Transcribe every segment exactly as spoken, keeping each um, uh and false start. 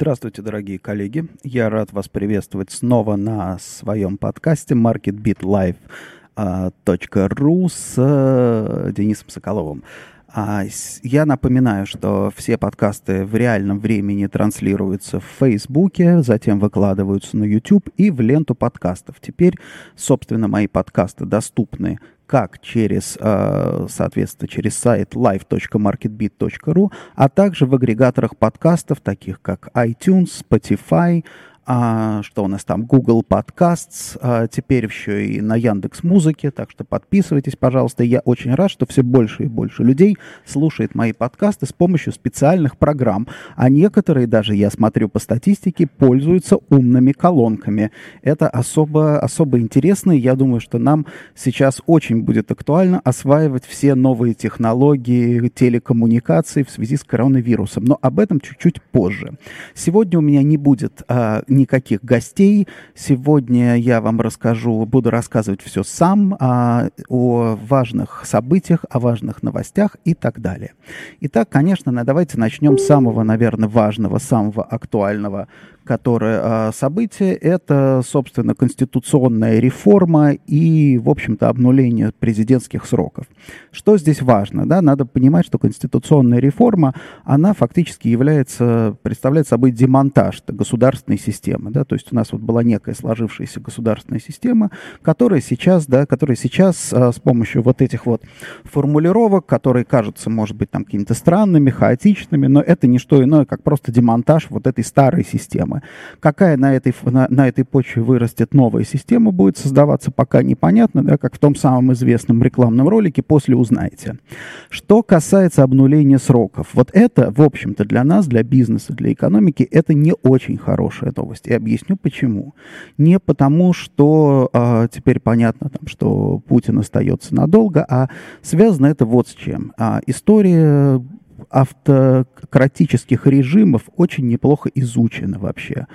Здравствуйте, дорогие коллеги. Я рад вас приветствовать снова на своем подкасте маркет бит лайв точка ру с Денисом Соколовым. Я напоминаю, что все подкасты в реальном времени транслируются в Фейсбуке, затем выкладываются на YouTube и в ленту подкастов. Теперь, собственно, мои подкасты доступны как через, соответственно, через сайт лайв точка маркет бит точка ру, а также в агрегаторах подкастов, таких как iTunes, Spotify, что у нас там, Google Podcasts, теперь еще и на Яндекс.Музыке, так что подписывайтесь, пожалуйста. Я очень рад, что все больше и больше людей слушает мои подкасты с помощью специальных программ, а некоторые даже, я смотрю по статистике, пользуются умными колонками. Это особо, особо интересно, и я думаю, что нам сейчас очень будет актуально осваивать все новые технологии телекоммуникаций в связи с коронавирусом, но об этом чуть-чуть позже. Сегодня у меня не будет никаких гостей. Сегодня я вам расскажу, буду рассказывать все сам а, о важных событиях, о важных новостях и так далее. Итак, конечно, давайте начнем с самого, наверное, важного, самого актуального которое событие. Это, собственно, конституционная реформа и, в общем-то, обнуление президентских сроков. Что здесь важно? Да? Надо понимать, что конституционная реформа, она фактически является, представляет собой демонтаж государственной системы. Да? То есть у нас вот была некая сложившаяся государственная система, которая сейчас, да, которая сейчас а, с помощью вот этих вот формулировок, которые кажутся, может быть, там, какими-то странными, хаотичными, но это не что иное, как просто демонтаж вот этой старой системы. Какая на этой, на, на этой почве вырастет новая система, будет создаваться, пока непонятно, да, как в том самом известном рекламном ролике, после узнаете. Что касается обнуления сроков, вот это, в общем-то, для нас, для бизнеса, для экономики, это не очень хорошая новость. И объясню почему. Не потому, что а, теперь понятно, там, что Путин остается надолго, а связано это вот с чем. А, история автократических режимов очень неплохо изучено вообще.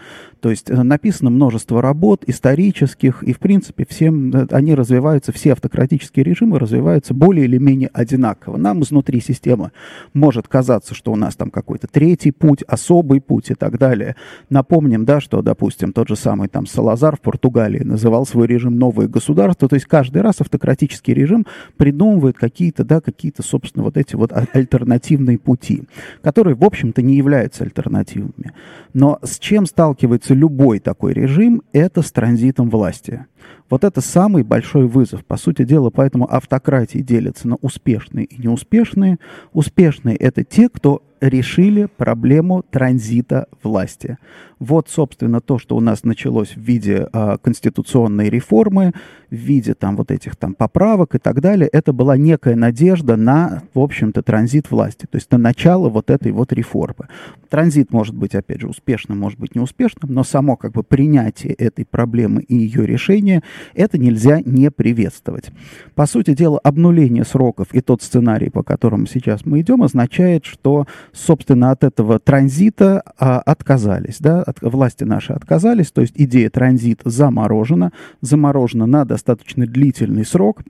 То есть написано множество работ исторических, и в принципе всем, они развиваются, все автократические режимы развиваются более или менее одинаково. Нам изнутри системы может казаться, что у нас там какой-то третий путь, особый путь и так далее. Напомним, да, что, допустим, тот же самый там Салазар в Португалии называл свой режим «Новое государство», то есть каждый раз автократический режим придумывает какие-то, да, какие-то, собственно, вот эти вот альтернативные пути, которые, в общем-то, не являются альтернативными. Но с чем сталкивается любой такой режим, это с транзитом власти. Вот это самый большой вызов. По сути дела, поэтому автократии делятся на успешные и неуспешные. Успешные — это те, кто решили проблему транзита власти. Вот, собственно, то, что у нас началось в виде э, конституционной реформы, в виде там вот этих там поправок и так далее, это была некая надежда на, в общем-то, транзит власти, то есть на начало вот этой вот реформы. Транзит может быть, опять же, успешным, может быть, неуспешным, но само как бы принятие этой проблемы и ее решение, это нельзя не приветствовать. По сути дела, обнуление сроков и тот сценарий, по которому сейчас мы идем, означает, что собственно, от этого транзита а, отказались, да, от, власти наши отказались, то есть идея транзита заморожена, заморожена на достаточно длительный срок,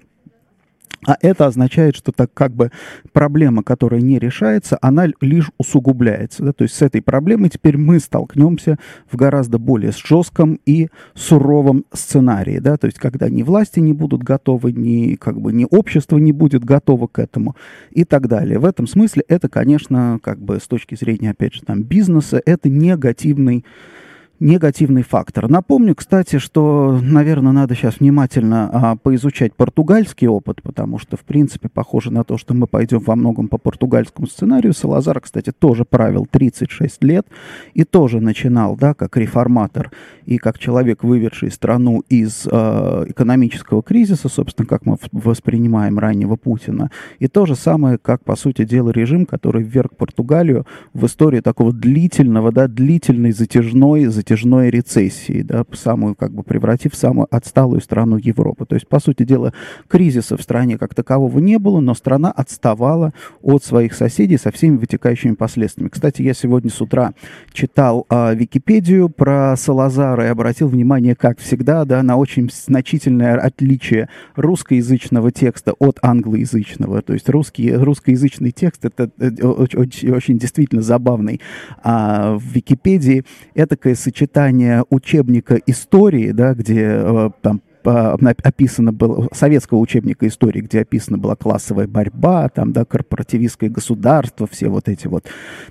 а это означает, что так как бы проблема, которая не решается, она лишь усугубляется, да, то есть с этой проблемой теперь мы столкнемся в гораздо более жестком и суровом сценарии, да, то есть когда ни власти не будут готовы, ни, как бы, ни общество не будет готово к этому и так далее. В этом смысле это, конечно, как бы с точки зрения, опять же, там, бизнеса, это негативный Негативный фактор. Напомню, кстати, что, наверное, надо сейчас внимательно а, поизучать португальский опыт, потому что, в принципе, похоже на то, что мы пойдем во многом по португальскому сценарию. Салазар, кстати, тоже правил тридцать шесть лет и тоже начинал, да, как реформатор и как человек, выведший страну из э, экономического кризиса, собственно, как мы воспринимаем раннего Путина. И то же самое, как, по сути дела, режим, который вверг Португалию в историю такого длительного, да, длительной затяжной, затяжной затяжной рецессии, да, самую, как бы, превратив в самую отсталую страну Европы. То есть, по сути дела, кризиса в стране как такового не было, но страна отставала от своих соседей со всеми вытекающими последствиями. Кстати, я сегодня с утра читал а, Википедию про Салазара и обратил внимание, как всегда, да, на очень значительное отличие русскоязычного текста от англоязычного. То есть русский, русскоязычный текст — это очень, очень действительно забавный а, в Википедии. Это сочетание учебника истории, да, где э, там описано было, советского учебника истории, где описана была классовая борьба, там, да, корпоративистское государство, все вот эти вот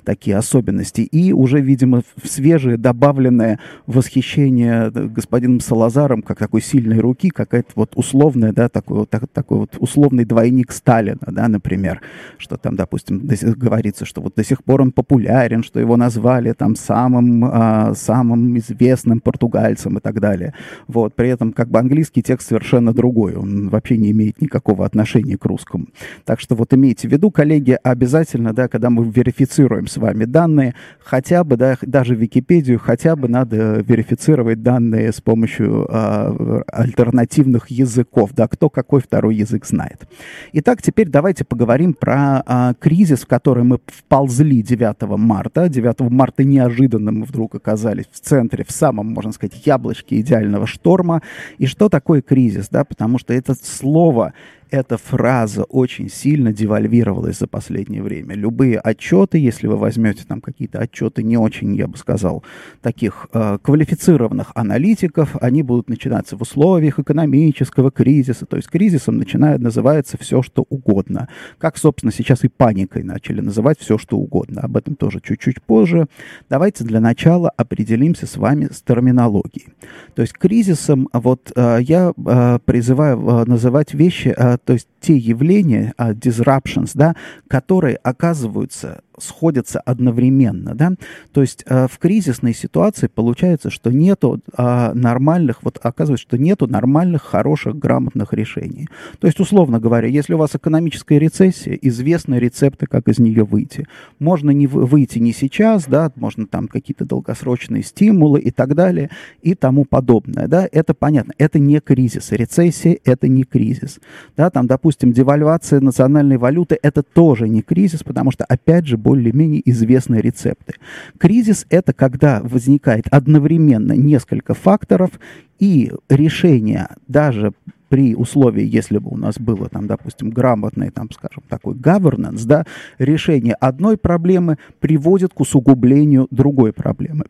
такие особенности. И уже, видимо, свежее добавленное восхищение господином Салазаром как такой сильной руки, какая-то вот условная, да, такой, так, такой вот условный двойник Сталина, да, например, что там, допустим, до сих, говорится, что вот до сих пор он популярен, что его назвали там самым, а, самым известным португальцем и так далее. Вот, при этом как бы английский текст совершенно другой, он вообще не имеет никакого отношения к русскому. Так что вот имейте в виду, коллеги, обязательно, да, когда мы верифицируем с вами данные, хотя бы, да, даже Википедию, хотя бы надо верифицировать данные с помощью э, альтернативных языков, да, кто какой второй язык знает. Итак, теперь давайте поговорим про э, кризис, в который мы вползли девятого марта. девятого марта неожиданно мы вдруг оказались в центре, в самом, можно сказать, яблочке идеального шторма. И что такое кризис, да, потому что это слово, эта фраза очень сильно девальвировалась за последнее время. Любые отчеты, если вы возьмете там какие-то отчеты не очень, я бы сказал, таких э, квалифицированных аналитиков, они будут начинаться в условиях экономического кризиса. То есть кризисом начинает, называется все, что угодно. Как, собственно, сейчас и паникой начали называть все, что угодно. Об этом тоже чуть-чуть позже. Давайте для начала определимся с вами с терминологией. То есть кризисом вот э, я э, призываю э, называть вещи... Э, то есть те явления, uh, disruptions, да, которые оказываются, сходятся одновременно, да, то есть э, в кризисной ситуации получается, что нету э, нормальных, вот оказывается, что нету нормальных, хороших, грамотных решений. То есть, условно говоря, если у вас экономическая рецессия, известны рецепты, как из нее выйти. Можно не выйти не сейчас, да, можно там какие-то долгосрочные стимулы и так далее, и тому подобное, да, это понятно, это не кризис, рецессия — это не кризис, да, там, допустим, девальвация национальной валюты — это тоже не кризис, потому что, опять же, более-менее известные рецепты. Кризис — это когда возникает одновременно несколько факторов, и решение даже при условии, если бы у нас было, там, допустим, грамотное, там, скажем, такой governance, да, решение одной проблемы приводит к усугублению другой проблемы.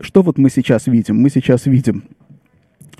Что вот мы сейчас видим? Мы сейчас видим...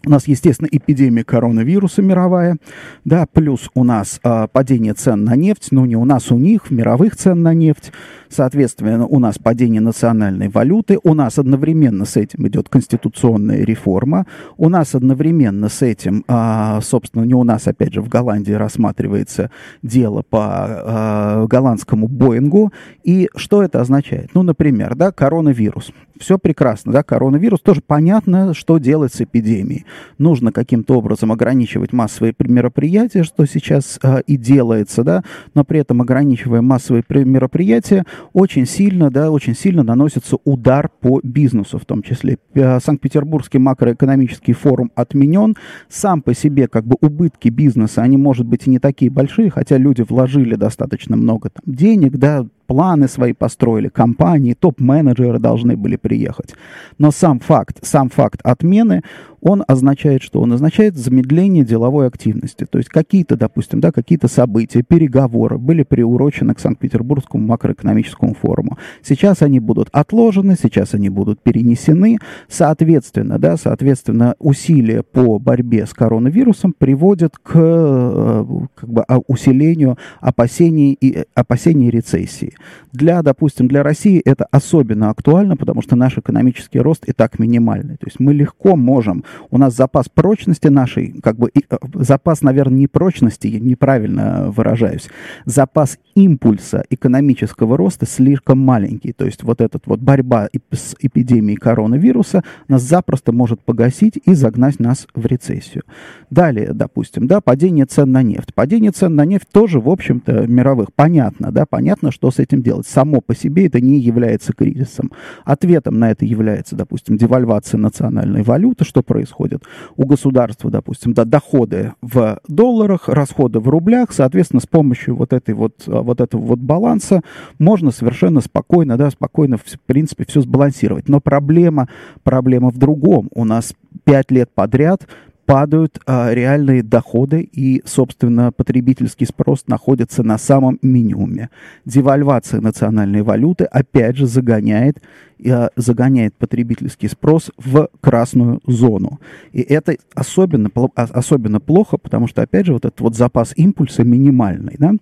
У нас, естественно, эпидемия коронавируса мировая, да, плюс у нас э, падение цен на нефть, ну не у нас, у них, мировых цен на нефть, соответственно, у нас падение национальной валюты, у нас одновременно с этим идет конституционная реформа, у нас одновременно с этим, э, собственно, не у нас, опять же, в Голландии рассматривается дело по э, голландскому Боингу, и что это означает? Ну, например, да, коронавирус, все прекрасно, да, коронавирус, тоже понятно, что делать с эпидемией. Нужно каким-то образом ограничивать массовые мероприятия, что сейчас э, и делается, да, но при этом, ограничивая массовые мероприятия, очень сильно, да, очень сильно наносится удар по бизнесу, в том числе. Санкт-Петербургский макроэкономический форум отменен. Сам по себе, как бы, убытки бизнеса, они, может быть, и не такие большие, хотя люди вложили достаточно много там денег, да, планы свои построили, компании, топ-менеджеры должны были приехать. Но сам факт, сам факт отмены, он означает, что он означает замедление деловой активности. То есть какие-то, допустим, да, какие-то события, переговоры были приурочены к Санкт-Петербургскому макроэкономическому форуму. Сейчас они будут отложены, сейчас они будут перенесены. Соответственно, да, соответственно, усилия по борьбе с коронавирусом приводят к, как бы, усилению опасений и опасений рецессии. Для, допустим, для России это особенно актуально, потому что наш экономический рост и так минимальный. То есть мы легко можем, у нас запас прочности нашей, как бы, и, запас, наверное, не прочности, я неправильно выражаюсь, запас импульса экономического роста слишком маленький. То есть вот эта вот борьба с эпидемией коронавируса нас запросто может погасить и загнать нас в рецессию. Далее, допустим, да, падение цен на нефть. Падение цен на нефть тоже, в общем-то, мировых. Понятно, да, понятно, что с этим делать. Само по себе это не является кризисом. Ответом на это является, допустим, девальвация национальной валюты, что происходит у государства, допустим, да, доходы в долларах, расходы в рублях, соответственно, с помощью вот, этой вот, вот этого вот баланса можно совершенно спокойно, да, спокойно, в принципе, все сбалансировать. Но проблема, проблема в другом. У нас пять лет подряд падают а, реальные доходы, и, собственно, потребительский спрос находится на самом минимуме. Девальвация национальной валюты, опять же, загоняет, а, загоняет потребительский спрос в красную зону. И это особенно, особенно плохо, потому что, опять же, вот этот вот запас импульса минимальный, да?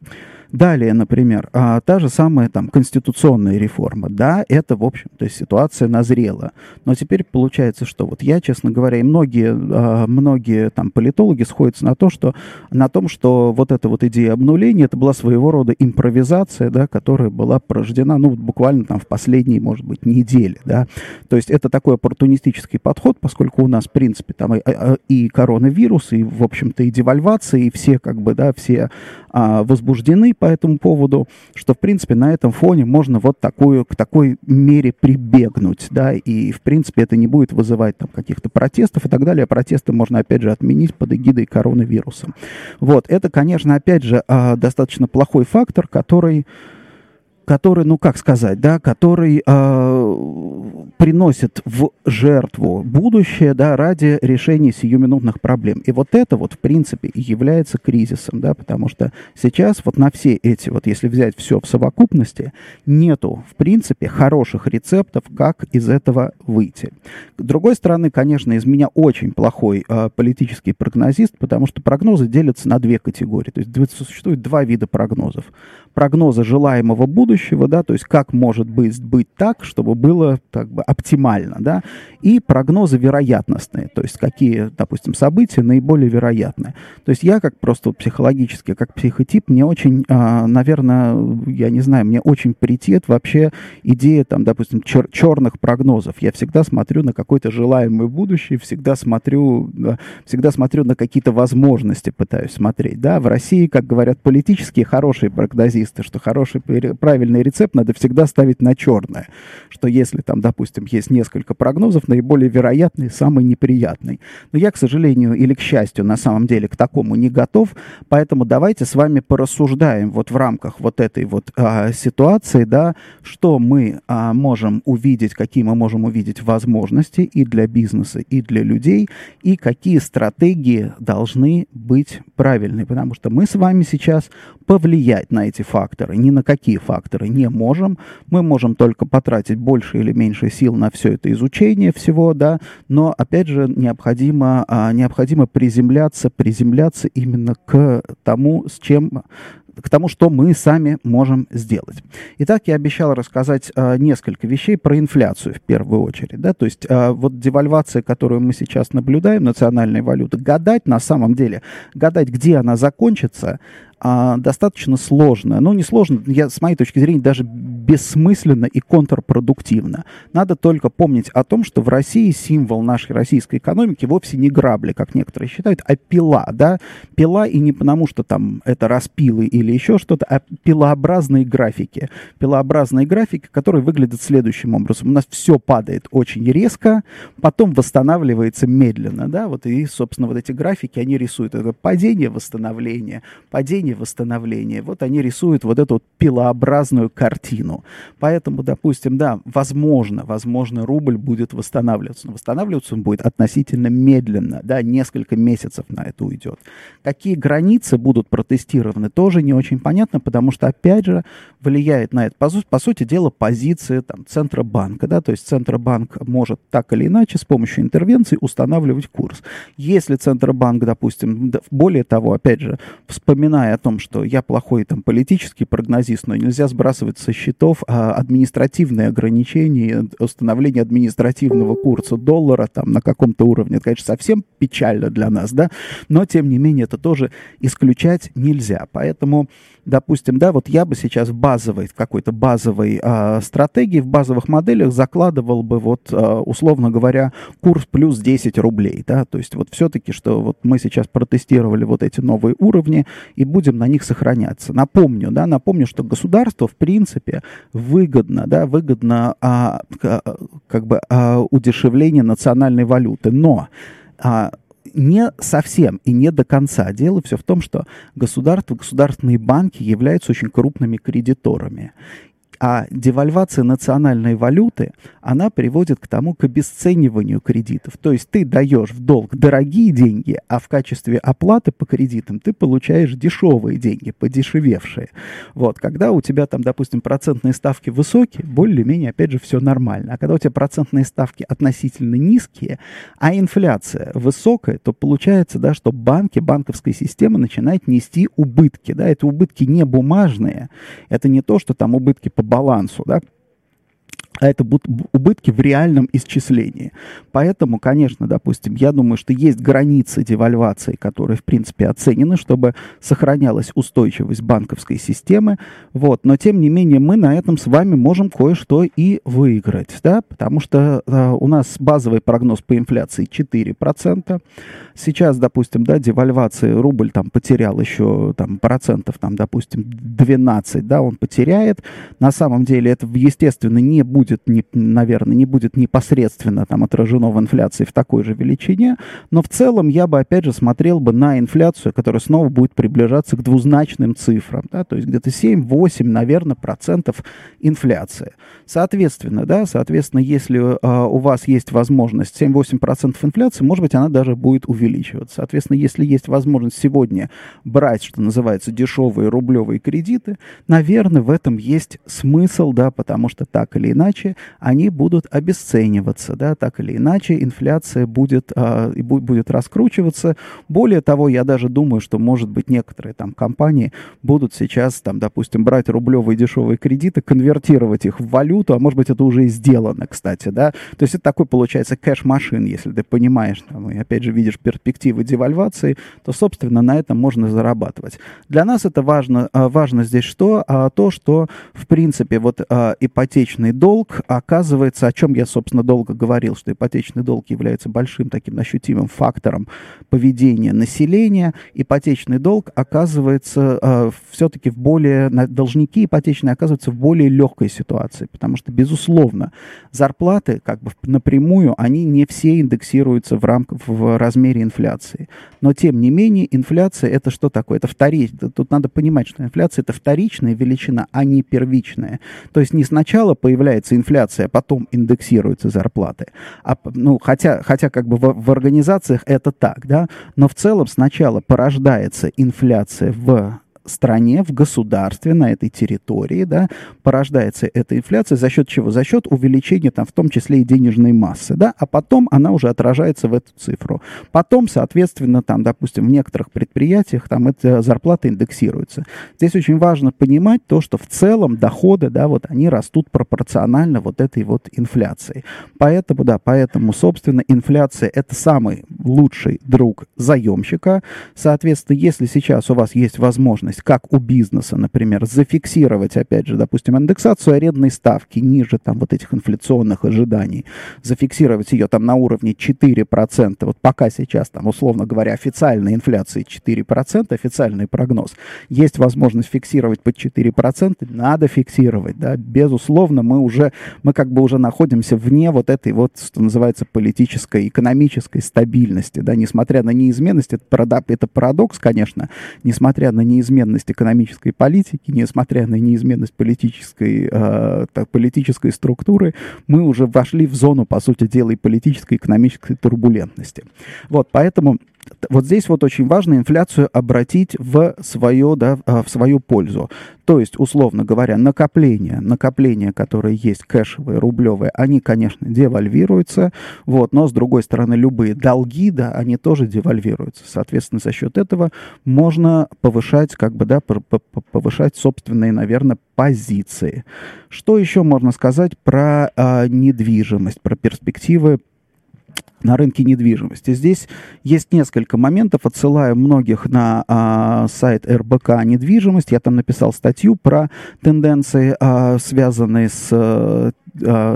Далее, например, та же самая там конституционная реформа. Да, это, в общем-то, ситуация назрела. Но теперь получается, что вот я, честно говоря, и многие, многие там политологи сходятся на то, что, на том, что вот эта вот идея обнуления, это была своего рода импровизация, да, которая была порождена, ну, вот буквально там в последние, может быть, недели, да. То есть это такой оппортунистический подход, поскольку у нас, в принципе, там и, и коронавирус, и, в общем-то, и девальвация, и все, как бы, да, все а, возбуждены по этому поводу, что, в принципе, на этом фоне можно вот такую, к такой мере прибегнуть, да, и, в принципе, это не будет вызывать там каких-то протестов и так далее, а протесты можно, опять же, отменить под эгидой коронавируса. Вот, это, конечно, опять же, достаточно плохой фактор, который... который, ну как сказать, да, который э, приносит в жертву будущее, да, ради решения сиюминутных проблем. И вот это вот, в принципе, и является кризисом, да, потому что сейчас вот на все эти, вот если взять все в совокупности, нету, в принципе, хороших рецептов, как из этого выйти. С другой стороны, конечно, из меня очень плохой э, политический прогнозист, потому что прогнозы делятся на две категории, то есть существует два вида прогнозов. Прогнозы желаемого будущего, да, то есть как может быть, быть так, чтобы было как бы оптимально, да, и прогнозы вероятностные, то есть какие, допустим, события наиболее вероятны. То есть я как просто психологически, как психотип, мне очень, наверное, я не знаю, мне очень претит вообще идея, там, допустим, чер- черных прогнозов. Я всегда смотрю на какое-то желаемое будущее, всегда смотрю, всегда смотрю на какие-то возможности, пытаюсь смотреть, да. В России, как говорят политические хорошие прогнозисты, что хороший правильный рецепт надо всегда ставить на черное, что если там, допустим, есть несколько прогнозов, наиболее вероятный, самый неприятный. Но я, к сожалению или к счастью, на самом деле к такому не готов, поэтому давайте с вами порассуждаем вот в рамках вот этой вот а, ситуации, да, что мы а, можем увидеть, какие мы можем увидеть возможности и для бизнеса, и для людей, и какие стратегии должны быть правильные, потому что мы с вами сейчас повлиять на эти факторы, ни на какие факторы не можем, мы можем только потратить больше или меньше сил на все это изучение всего, да, но, опять же, необходимо, а, необходимо приземляться, приземляться именно к тому, с чем... к тому, что мы сами можем сделать. Итак, я обещал рассказать а, несколько вещей про инфляцию в первую очередь. Да? То есть а, вот девальвация, которую мы сейчас наблюдаем, национальной валюты, гадать на самом деле, гадать, где она закончится, а, достаточно сложно. Ну, не сложно, я, с моей точки зрения, даже бессмысленно и контрпродуктивно. Надо только помнить о том, что в России символ нашей российской экономики вовсе не грабли, как некоторые считают, а пила. Да? Пила, и не потому, что там это распилы и или еще что-то, а пилообразные графики. Пилообразные графики, которые выглядят следующим образом. У нас все падает очень резко, потом восстанавливается медленно, да, вот и, собственно, вот эти графики, они рисуют это падение, восстановление, падение, восстановление. Вот они рисуют вот эту вот пилообразную картину. Поэтому, допустим, да, возможно, возможно, рубль будет восстанавливаться, но восстанавливаться он будет относительно медленно, да, несколько месяцев на это уйдет. Какие границы будут протестированы, тоже не очень понятно, потому что, опять же, влияет на это, по, су- по сути дела, позиция там, Центробанка, да, то есть Центробанк может так или иначе с помощью интервенций устанавливать курс. Если Центробанк, допустим, более того, опять же, вспоминая о том, что я плохой там политический прогнозист, но нельзя сбрасывать со счетов а, административные ограничения, установление административного курса доллара там на каком-то уровне, это, конечно, совсем печально для нас, да, но, тем не менее, это тоже исключать нельзя, поэтому допустим, да, вот я бы сейчас в базовой, в какой-то базовой э, стратегии, в базовых моделях закладывал бы, вот, э, условно говоря, курс плюс десять рублей, да, то есть вот все-таки, что вот мы сейчас протестировали вот эти новые уровни, и будем людям на них сохраняться. Напомню, да, напомню, что государство, в принципе, выгодно, да, выгодно а, как бы, а, удешевление национальной валюты, но а, не совсем и не до конца. Дело все в том, что государство, государственные банки являются очень крупными кредиторами. А девальвация национальной валюты, она приводит к тому, к обесцениванию кредитов. То есть ты даешь в долг дорогие деньги, а в качестве оплаты по кредитам ты получаешь дешевые деньги, подешевевшие. Вот, когда у тебя там, допустим, процентные ставки высокие, более-менее, опять же, все нормально. А когда у тебя процентные ставки относительно низкие, а инфляция высокая, то получается, да, что банки, банковская система начинает нести убытки. Да? Это убытки не бумажные, это не то, что там убытки по балансу, да, а это будут убытки в реальном исчислении. Поэтому, конечно, допустим, я думаю, что есть границы девальвации, которые, в принципе, оценены, чтобы сохранялась устойчивость банковской системы. Вот. Но, тем не менее, мы на этом с вами можем кое-что и выиграть, да? Потому что э, у нас базовый прогноз по инфляции четыре процента. Сейчас, допустим, да, девальвация, рубль там потерял еще там, процентов, там, допустим, двенадцать, да, он потеряет. На самом деле это, естественно, не будет Будет, не, наверное, не будет непосредственно там отражено в инфляции в такой же величине, но в целом я бы, опять же, смотрел бы на инфляцию, которая снова будет приближаться к двузначным цифрам, да, то есть где-то семь-восемь, наверное, процентов инфляции. Соответственно, да, соответственно, если э, у вас есть возможность семь-восемь процентов инфляции, может быть, она даже будет увеличиваться. Соответственно, если есть возможность сегодня брать, что называется, дешевые рублевые кредиты, наверное, в этом есть смысл, да, потому что так или иначе они будут обесцениваться, да, так или иначе инфляция будет, э, и будет, будет раскручиваться. Более того, я даже думаю, что, может быть, некоторые там компании будут сейчас, там, допустим, брать рублевые дешевые кредиты, конвертировать их в валюту, а может быть, это уже и сделано, кстати, да, то есть это такой, получается, кэш-машин, если ты понимаешь, там, и опять же видишь перспективы девальвации, то, собственно, на этом можно зарабатывать. Для нас это важно, важно здесь что? То, что, в принципе, вот ипотечный долг, Долг, оказывается, о чем я, собственно, долго говорил, что ипотечный долг является большим таким ощутимым фактором поведения населения. Ипотечный долг оказывается э, все-таки в более... Должники ипотечные оказываются в более легкой ситуации, потому что, безусловно, зарплаты как бы напрямую, они не все индексируются в, рамках, в размере инфляции. Но, тем не менее, инфляция — это что такое? Это вторичная. Тут надо понимать, что инфляция — это вторичная величина, а не первичная. То есть не сначала появляется инфляция, потом индексируются зарплаты. А, ну, хотя, хотя как бы в, в организациях это так, да, но в целом сначала порождается инфляция в стране, в государстве, на этой территории, да, порождается эта инфляция за счет чего? За счет увеличения там в том числе и денежной массы, да, а потом она уже отражается в эту цифру. Потом, соответственно, там, допустим, в некоторых предприятиях там эта зарплата индексируется. Здесь очень важно понимать то, что в целом доходы, да, вот они растут пропорционально вот этой вот инфляции. Поэтому, да, поэтому, собственно, инфляция — это самый лучший друг заемщика. Соответственно, если сейчас у вас есть возможность как у бизнеса, например, зафиксировать, опять же, допустим, индексацию арендной ставки ниже там вот этих инфляционных ожиданий, зафиксировать ее там на уровне четыре процента, вот пока сейчас там, условно говоря, официальная инфляция четыре процента, официальный прогноз, есть возможность фиксировать под четыре процента, надо фиксировать, да, безусловно, мы уже, мы как бы уже находимся вне вот этой вот, что называется, политической, экономической стабильности, да, несмотря на неизменность, это, парадокс, это парадокс, конечно, несмотря на неизменность экономической политики, несмотря на неизменность политической, э, так, политической структуры, мы уже вошли в зону, по сути дела, и политической, и экономической турбулентности. Вот, поэтому вот здесь вот очень важно инфляцию обратить в свое, да, в свою пользу. То есть, условно говоря, накопления, накопления, которые есть кэшевые, рублевые, они, конечно, девальвируются, вот, но, с другой стороны, любые долги, да, они тоже девальвируются. Соответственно, за счет этого можно повышать, как бы, да, повышать собственные, наверное, позиции. Что еще можно сказать про э, недвижимость, про перспективы на рынке недвижимости. Здесь есть несколько моментов. Отсылаю многих на а, сайт эр бэ ка «Недвижимость». Я там написал статью про тенденции, а, связанные с а,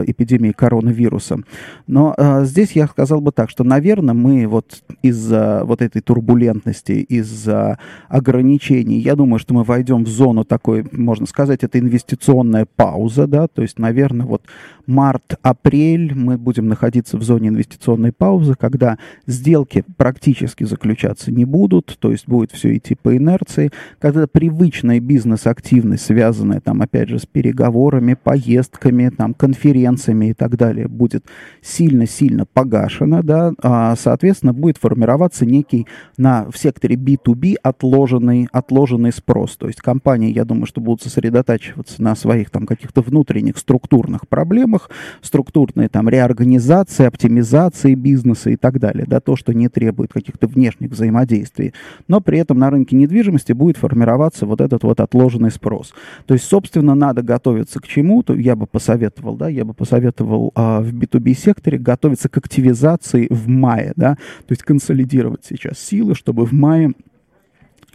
эпидемией коронавируса. Но а, здесь я сказал бы так, что, наверное, мы вот из-за вот этой турбулентности, из-за ограничений, я думаю, что мы войдем в зону такой, можно сказать, это инвестиционная пауза, да, то есть, наверное, вот март-апрель мы будем находиться в зоне инвестиционной паузы, когда сделки практически заключаться не будут, то есть будет все идти по инерции, когда привычная бизнес-активность, связанная там, опять же, с переговорами, поездками, там, конференциями и так далее, будет сильно-сильно погашена, да, а, соответственно, будет формироваться некий на, в секторе би ту би отложенный, отложенный спрос, то есть компании, я думаю, что будут сосредотачиваться на своих там каких-то внутренних структурных проблемах, структурной там реорганизации, оптимизации бизнеса и так далее, да, то, что не требует каких-то внешних взаимодействий, но при этом на рынке недвижимости будет формироваться вот этот вот отложенный спрос. То есть, собственно, надо готовиться к чему-то, я бы посоветовал, да, я бы посоветовал а, в би ту би-секторе готовиться к активизации в мае, да, то есть консолидировать сейчас силы, чтобы в мае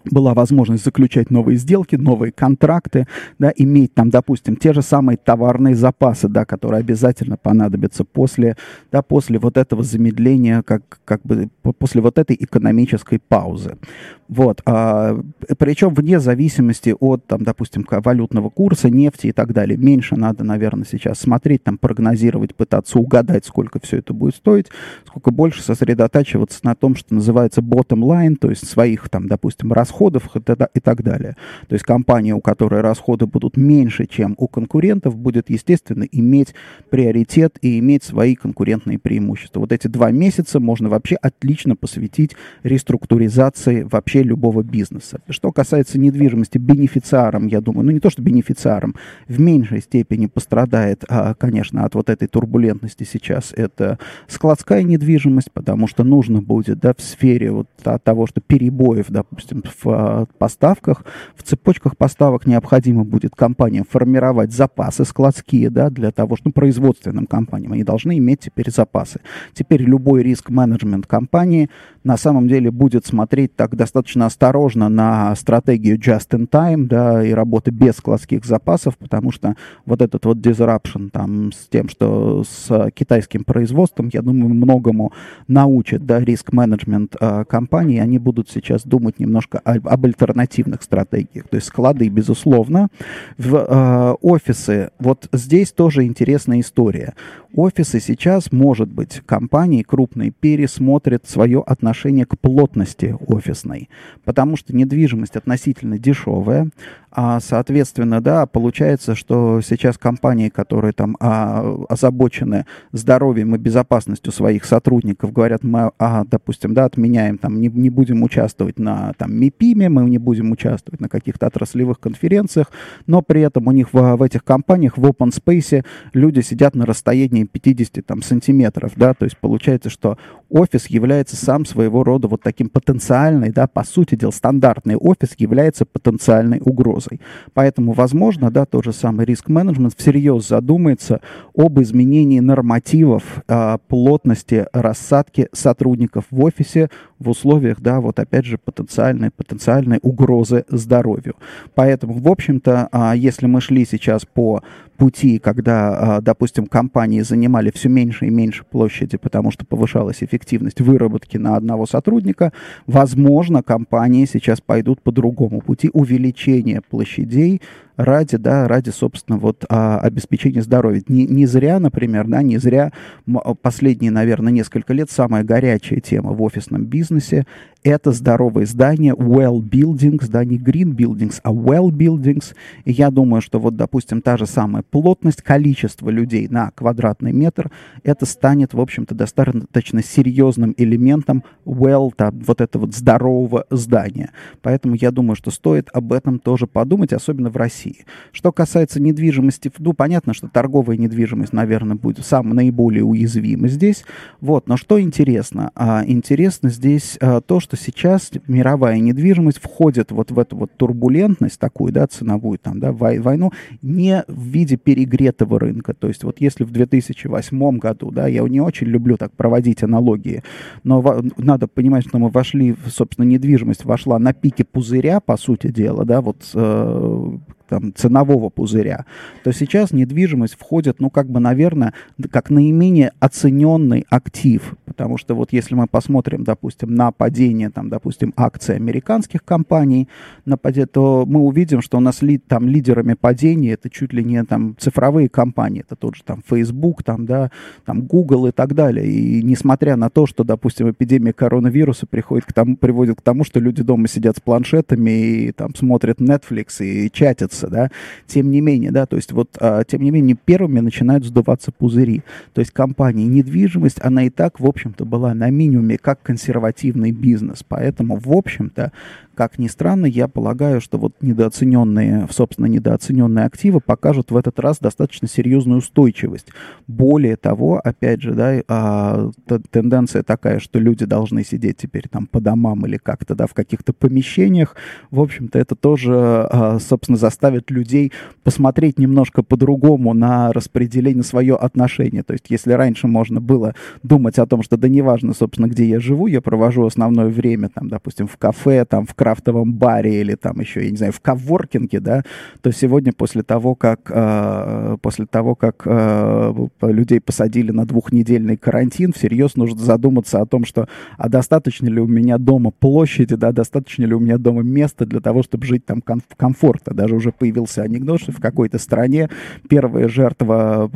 была возможность заключать новые сделки, новые контракты, да, иметь там, допустим, те же самые товарные запасы, да, которые обязательно понадобятся после, да, после вот этого замедления, как, как бы после вот этой экономической паузы. Вот. А, причем вне зависимости от, там, допустим, валютного курса, нефти и так далее. Меньше надо, наверное, сейчас смотреть, там, прогнозировать, пытаться угадать, сколько все это будет стоить, сколько больше сосредотачиваться на том, что называется bottom line, то есть своих, там, допустим, расходов, расходов и так далее. То есть компания, у которой расходы будут меньше, чем у конкурентов, будет, естественно, иметь приоритет и иметь свои конкурентные преимущества. Вот эти два месяца можно вообще отлично посвятить реструктуризации вообще любого бизнеса. Что касается недвижимости, бенефициаром, я думаю, ну не то, что бенефициаром, в меньшей степени пострадает, конечно, от вот этой турбулентности сейчас это складская недвижимость, потому что нужно будет, да, в сфере вот от того, что перебоев, допустим, в поставках, в цепочках поставок необходимо будет компаниям формировать запасы складские, да, для того, чтобы производственным компаниям они должны иметь теперь запасы. Теперь любой риск-менеджмент компании на самом деле будет смотреть так достаточно осторожно на стратегию just-in-time, да, и работы без складских запасов, потому что вот этот вот disruption там с тем, что с китайским производством, я думаю, многому научит, да, риск-менеджмент э, компаний, они будут сейчас думать немножко об альтернативных стратегиях. То есть склады, безусловно. В э, офисы, вот здесь тоже интересная история. Офисы сейчас, может быть, компании крупные пересмотрят свое отношение к плотности офисной, потому что недвижимость относительно дешевая, а, соответственно, да, получается, что сейчас компании, которые там а, озабочены здоровьем и безопасностью своих сотрудников, говорят, мы, а, допустим, да, отменяем, там, не, не будем участвовать на там, МИПИМе, мы не будем участвовать на каких-то отраслевых конференциях, но при этом у них в, в этих компаниях, в open space люди сидят на расстоянии пятьдесят там, сантиметров, да, то есть получается, что офис является сам своего рода вот таким потенциальной, да, по сути дела, стандартный офис является потенциальной угрозой. Поэтому, возможно, да, тот же самый риск-менеджмент всерьез задумается об изменении нормативов э, плотности рассадки сотрудников в офисе в условиях, да, вот опять же, потенциальной, потенциальной угрозы здоровью. Поэтому, в общем-то, э, если мы шли сейчас по пути, когда, э, допустим, компании занимали все меньше и меньше площади, потому что повышалась эффективность выработки на одного сотрудника, возможно, компании сейчас пойдут по другому пути увеличения площадей ради, да, ради, собственно, вот, а, обеспечения здоровья. Не, не зря, например, да, не зря последние, наверное, несколько лет самая горячая тема в офисном бизнесе – это здоровые здания, well buildings, да, не green buildings, а well buildings. И я думаю, что вот, допустим, та же самая плотность, количество людей на квадратный метр, это станет, в общем-то, достаточно серьезным элементом well, там, вот этого вот здорового здания. Поэтому я думаю, что стоит об этом тоже подумать, особенно в России, России. Что касается недвижимости, ну, понятно, что торговая недвижимость, наверное, будет самая наиболее уязвима здесь. Вот, но что интересно? А, интересно здесь а, то, что сейчас мировая недвижимость входит вот в эту вот турбулентность такую, да, ценовую там, да, войну, не в виде перегретого рынка. То есть вот если в две тысячи восьмом году, да, я не очень люблю так проводить аналогии, но в, надо понимать, что мы вошли, собственно, недвижимость вошла на пике пузыря, по сути дела, да, вот э, там, ценового пузыря, то сейчас недвижимость входит, ну, как бы, наверное, как наименее оцененный актив, потому что вот если мы посмотрим, допустим, на падение, там, допустим, акций американских компаний, на падение, то мы увидим, что у нас ли, там лидерами падения это чуть ли не там цифровые компании, это тот же там Facebook, там, да, там Google и так далее, и несмотря на то, что, допустим, эпидемия коронавируса приходит к тому, приводит к тому, что люди дома сидят с планшетами и там смотрят Netflix и чатятся, да, тем не менее, да, то есть вот, а, тем не менее, первыми начинают сдуваться пузыри, то есть компания недвижимость, она и так, в общем-то, была на минимуме, как консервативный бизнес, поэтому, в общем-то, как ни странно, я полагаю, что вот недооцененные, собственно, недооцененные активы покажут в этот раз достаточно серьезную устойчивость. Более того, опять же, да, а, т- тенденция такая, что люди должны сидеть теперь там по домам или как-то, да, в каких-то помещениях, в общем-то, это тоже, а, собственно, заставит людей посмотреть немножко по-другому на распределение, на свое отношение. То есть, если раньше можно было думать о том, что да неважно, собственно, где я живу, я провожу основное время, там, допустим, в кафе, там, в крафтовом баре или там еще, я не знаю, в коворкинге, да, то сегодня после того, как, э, после того, как э, людей посадили на двухнедельный карантин, всерьез нужно задуматься о том, что а достаточно ли у меня дома площади, да, достаточно ли у меня дома места для того, чтобы жить там ком- комфортно, даже уже появился анекдот, что в какой-то стране первая жертва,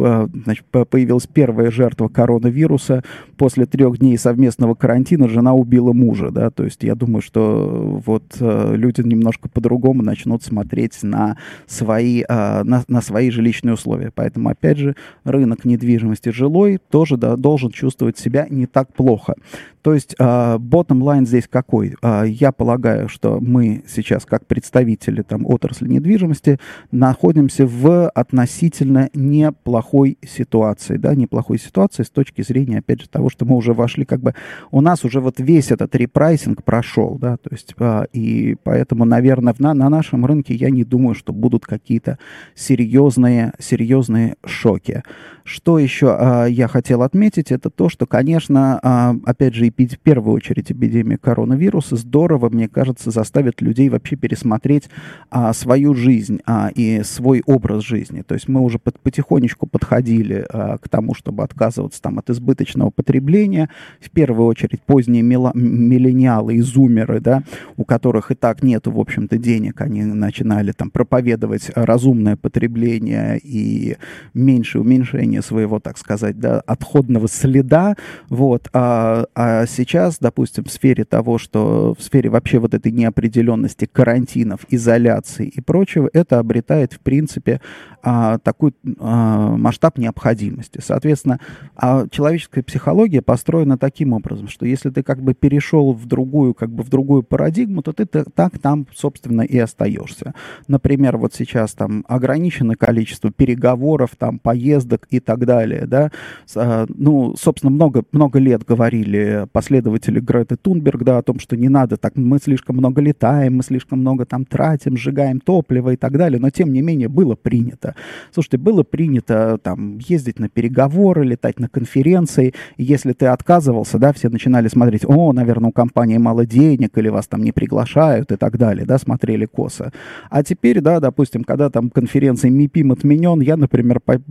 значит, появилась первая жертва коронавируса. После трех дней совместного карантина жена убила мужа. Да? То есть я думаю, что вот люди немножко по-другому начнут смотреть на свои, на, на свои жилищные условия. Поэтому, опять же, рынок недвижимости жилой тоже, да, должен чувствовать себя не так плохо. То есть bottom-line здесь какой? Я полагаю, что мы сейчас, как представители там, отрасли недвижимости, находимся в относительно неплохой ситуации, да, неплохой ситуации с точки зрения, опять же, того, что мы уже вошли, как бы, у нас уже вот весь этот репрайсинг прошел, да, то есть, а, и поэтому, наверное, на, на нашем рынке я не думаю, что будут какие-то серьезные, серьезные шоки. Что еще а, я хотел отметить, это то, что, конечно, а, опять же, в первую очередь эпидемия коронавируса здорово, мне кажется, заставит людей вообще пересмотреть а, свою жизнь, жизнь а, и свой образ жизни. То есть мы уже под, потихонечку подходили а, к тому, чтобы отказываться там, от избыточного потребления. В первую очередь поздние мила, миллениалы и зумеры, да, у которых и так нету, в общем-то, денег, они начинали там, проповедовать разумное потребление и меньшее уменьшение своего, так сказать, да, отходного следа. Вот. А, а сейчас, допустим, в сфере того, что в сфере вообще вот этой неопределенности карантинов, изоляции и прочего, это обретает, в принципе, а, такой а, масштаб необходимости. Соответственно, а человеческая психология построена таким образом, что если ты как бы перешел в другую, как бы в другую парадигму, то ты так там, собственно, и остаешься. Например, вот сейчас там ограничено количество переговоров, там, поездок и так далее, да? А, ну, собственно, много, много лет говорили последователи Греты Тунберг, да, о том, что не надо так, мы слишком много летаем, мы слишком много там тратим, сжигаем топливо и так далее, но тем не менее было принято. Слушайте, было принято там ездить на переговоры, летать на конференции. Если ты отказывался, да, все начинали смотреть, о, наверное, у компании мало денег, или вас там не приглашают и так далее, да, смотрели косо. А теперь, да, допустим, когда там конференция МИПИМ отменен, я, например, по-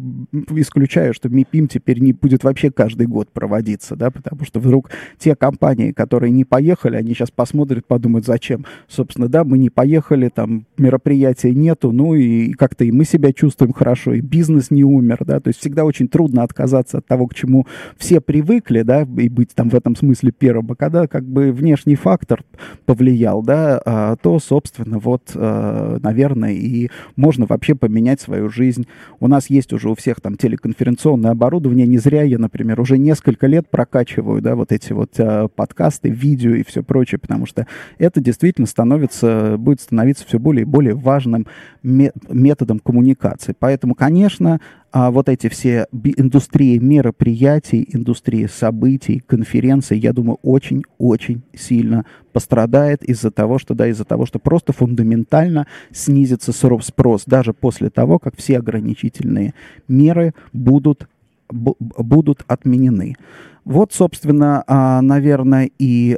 исключаю, что МИПИМ теперь не будет вообще каждый год проводиться, да, потому что вдруг те компании, которые не поехали, они сейчас посмотрят, подумают, зачем. Собственно, да, мы не поехали, там, мероприятия нету, ну и как-то и мы себя чувствуем хорошо, и бизнес не умер, да, то есть всегда очень трудно отказаться от того, к чему все привыкли, да, и быть там в этом смысле первым, а когда как бы внешний фактор повлиял, да, то, собственно, вот, наверное, и можно вообще поменять свою жизнь. У нас есть уже у всех там телеконференционное оборудование, не зря я, например, уже несколько лет прокачиваю, да, вот эти вот подкасты, видео и все прочее, потому что это действительно становится, будет становиться все более и более важным методом коммуникации. Поэтому, конечно, вот эти все индустрии мероприятий, индустрии событий, конференций, я думаю, очень-очень сильно пострадает из-за того, что, да, из-за того, что просто фундаментально снизится спрос, даже после того, как все ограничительные меры будут, б- будут отменены. Вот, собственно, наверное, и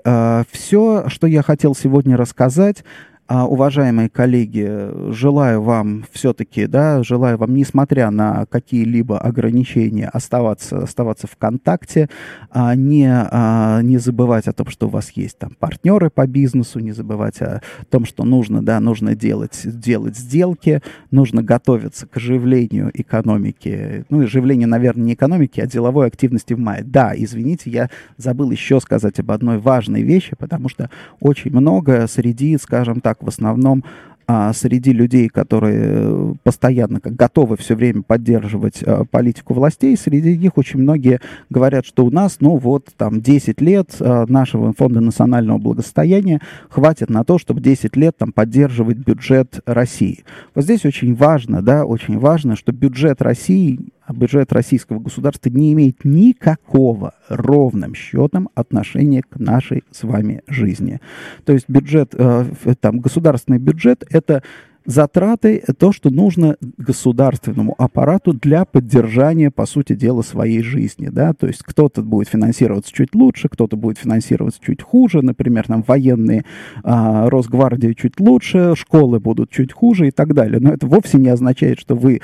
все, что я хотел сегодня рассказать. Uh, уважаемые коллеги, желаю вам все-таки, да, желаю вам, несмотря на какие-либо ограничения, оставаться, оставаться в контакте, uh, не, uh, не забывать о том, что у вас есть там партнеры по бизнесу, не забывать о том, что нужно, да, нужно делать, делать сделки, нужно готовиться к оживлению экономики, ну, оживлению, наверное, не экономики, а деловой активности в мае. Да, извините, я забыл еще сказать об одной важной вещи, потому что очень много среди, скажем так, в основном а, среди людей, которые постоянно как, готовы все время поддерживать а, политику властей, среди них очень многие говорят, что у нас, ну вот, там, десять лет а, нашего фонда национального благосостояния хватит на то, чтобы десять лет там, поддерживать бюджет России. Вот здесь очень важно, да, очень важно, что бюджет России... Бюджет российского государства не имеет никакого ровным счетом отношения к нашей с вами жизни. То есть бюджет, э, там, государственный бюджет – это затраты, то, что нужно государственному аппарату для поддержания, по сути дела, своей жизни, да, то есть кто-то будет финансироваться чуть лучше, кто-то будет финансироваться чуть хуже, например, там, военные, а, Росгвардии чуть лучше, школы будут чуть хуже и так далее, но это вовсе не означает, что вы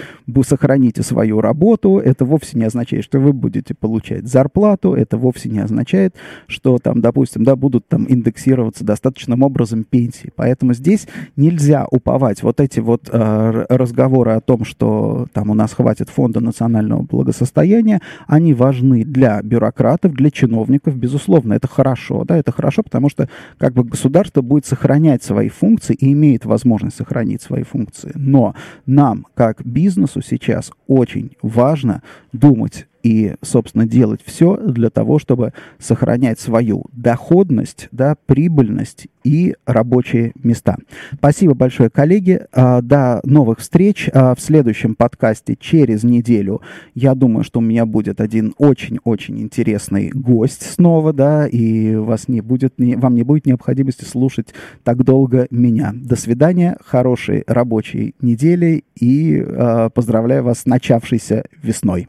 сохраните свою работу, это вовсе не означает, что вы будете получать зарплату, это вовсе не означает, что там, допустим, да, будут там индексироваться достаточным образом пенсии, поэтому здесь нельзя уповать вот Вот эти вот э, разговоры о том, что там у нас хватит фонда национального благосостояния, они важны для бюрократов, для чиновников, безусловно, это хорошо, да, это хорошо, потому что как бы государство будет сохранять свои функции и имеет возможность сохранить свои функции, но нам, как бизнесу, сейчас очень важно думать и, собственно, делать все для того, чтобы сохранять свою доходность, да, прибыльность и рабочие места. Спасибо большое, коллеги. До новых встреч в следующем подкасте через неделю. Я думаю, что у меня будет один очень-очень интересный гость снова, да, и вас не будет, вам не будет необходимости слушать так долго меня. До свидания, хорошей рабочей недели и поздравляю вас с начавшейся весной.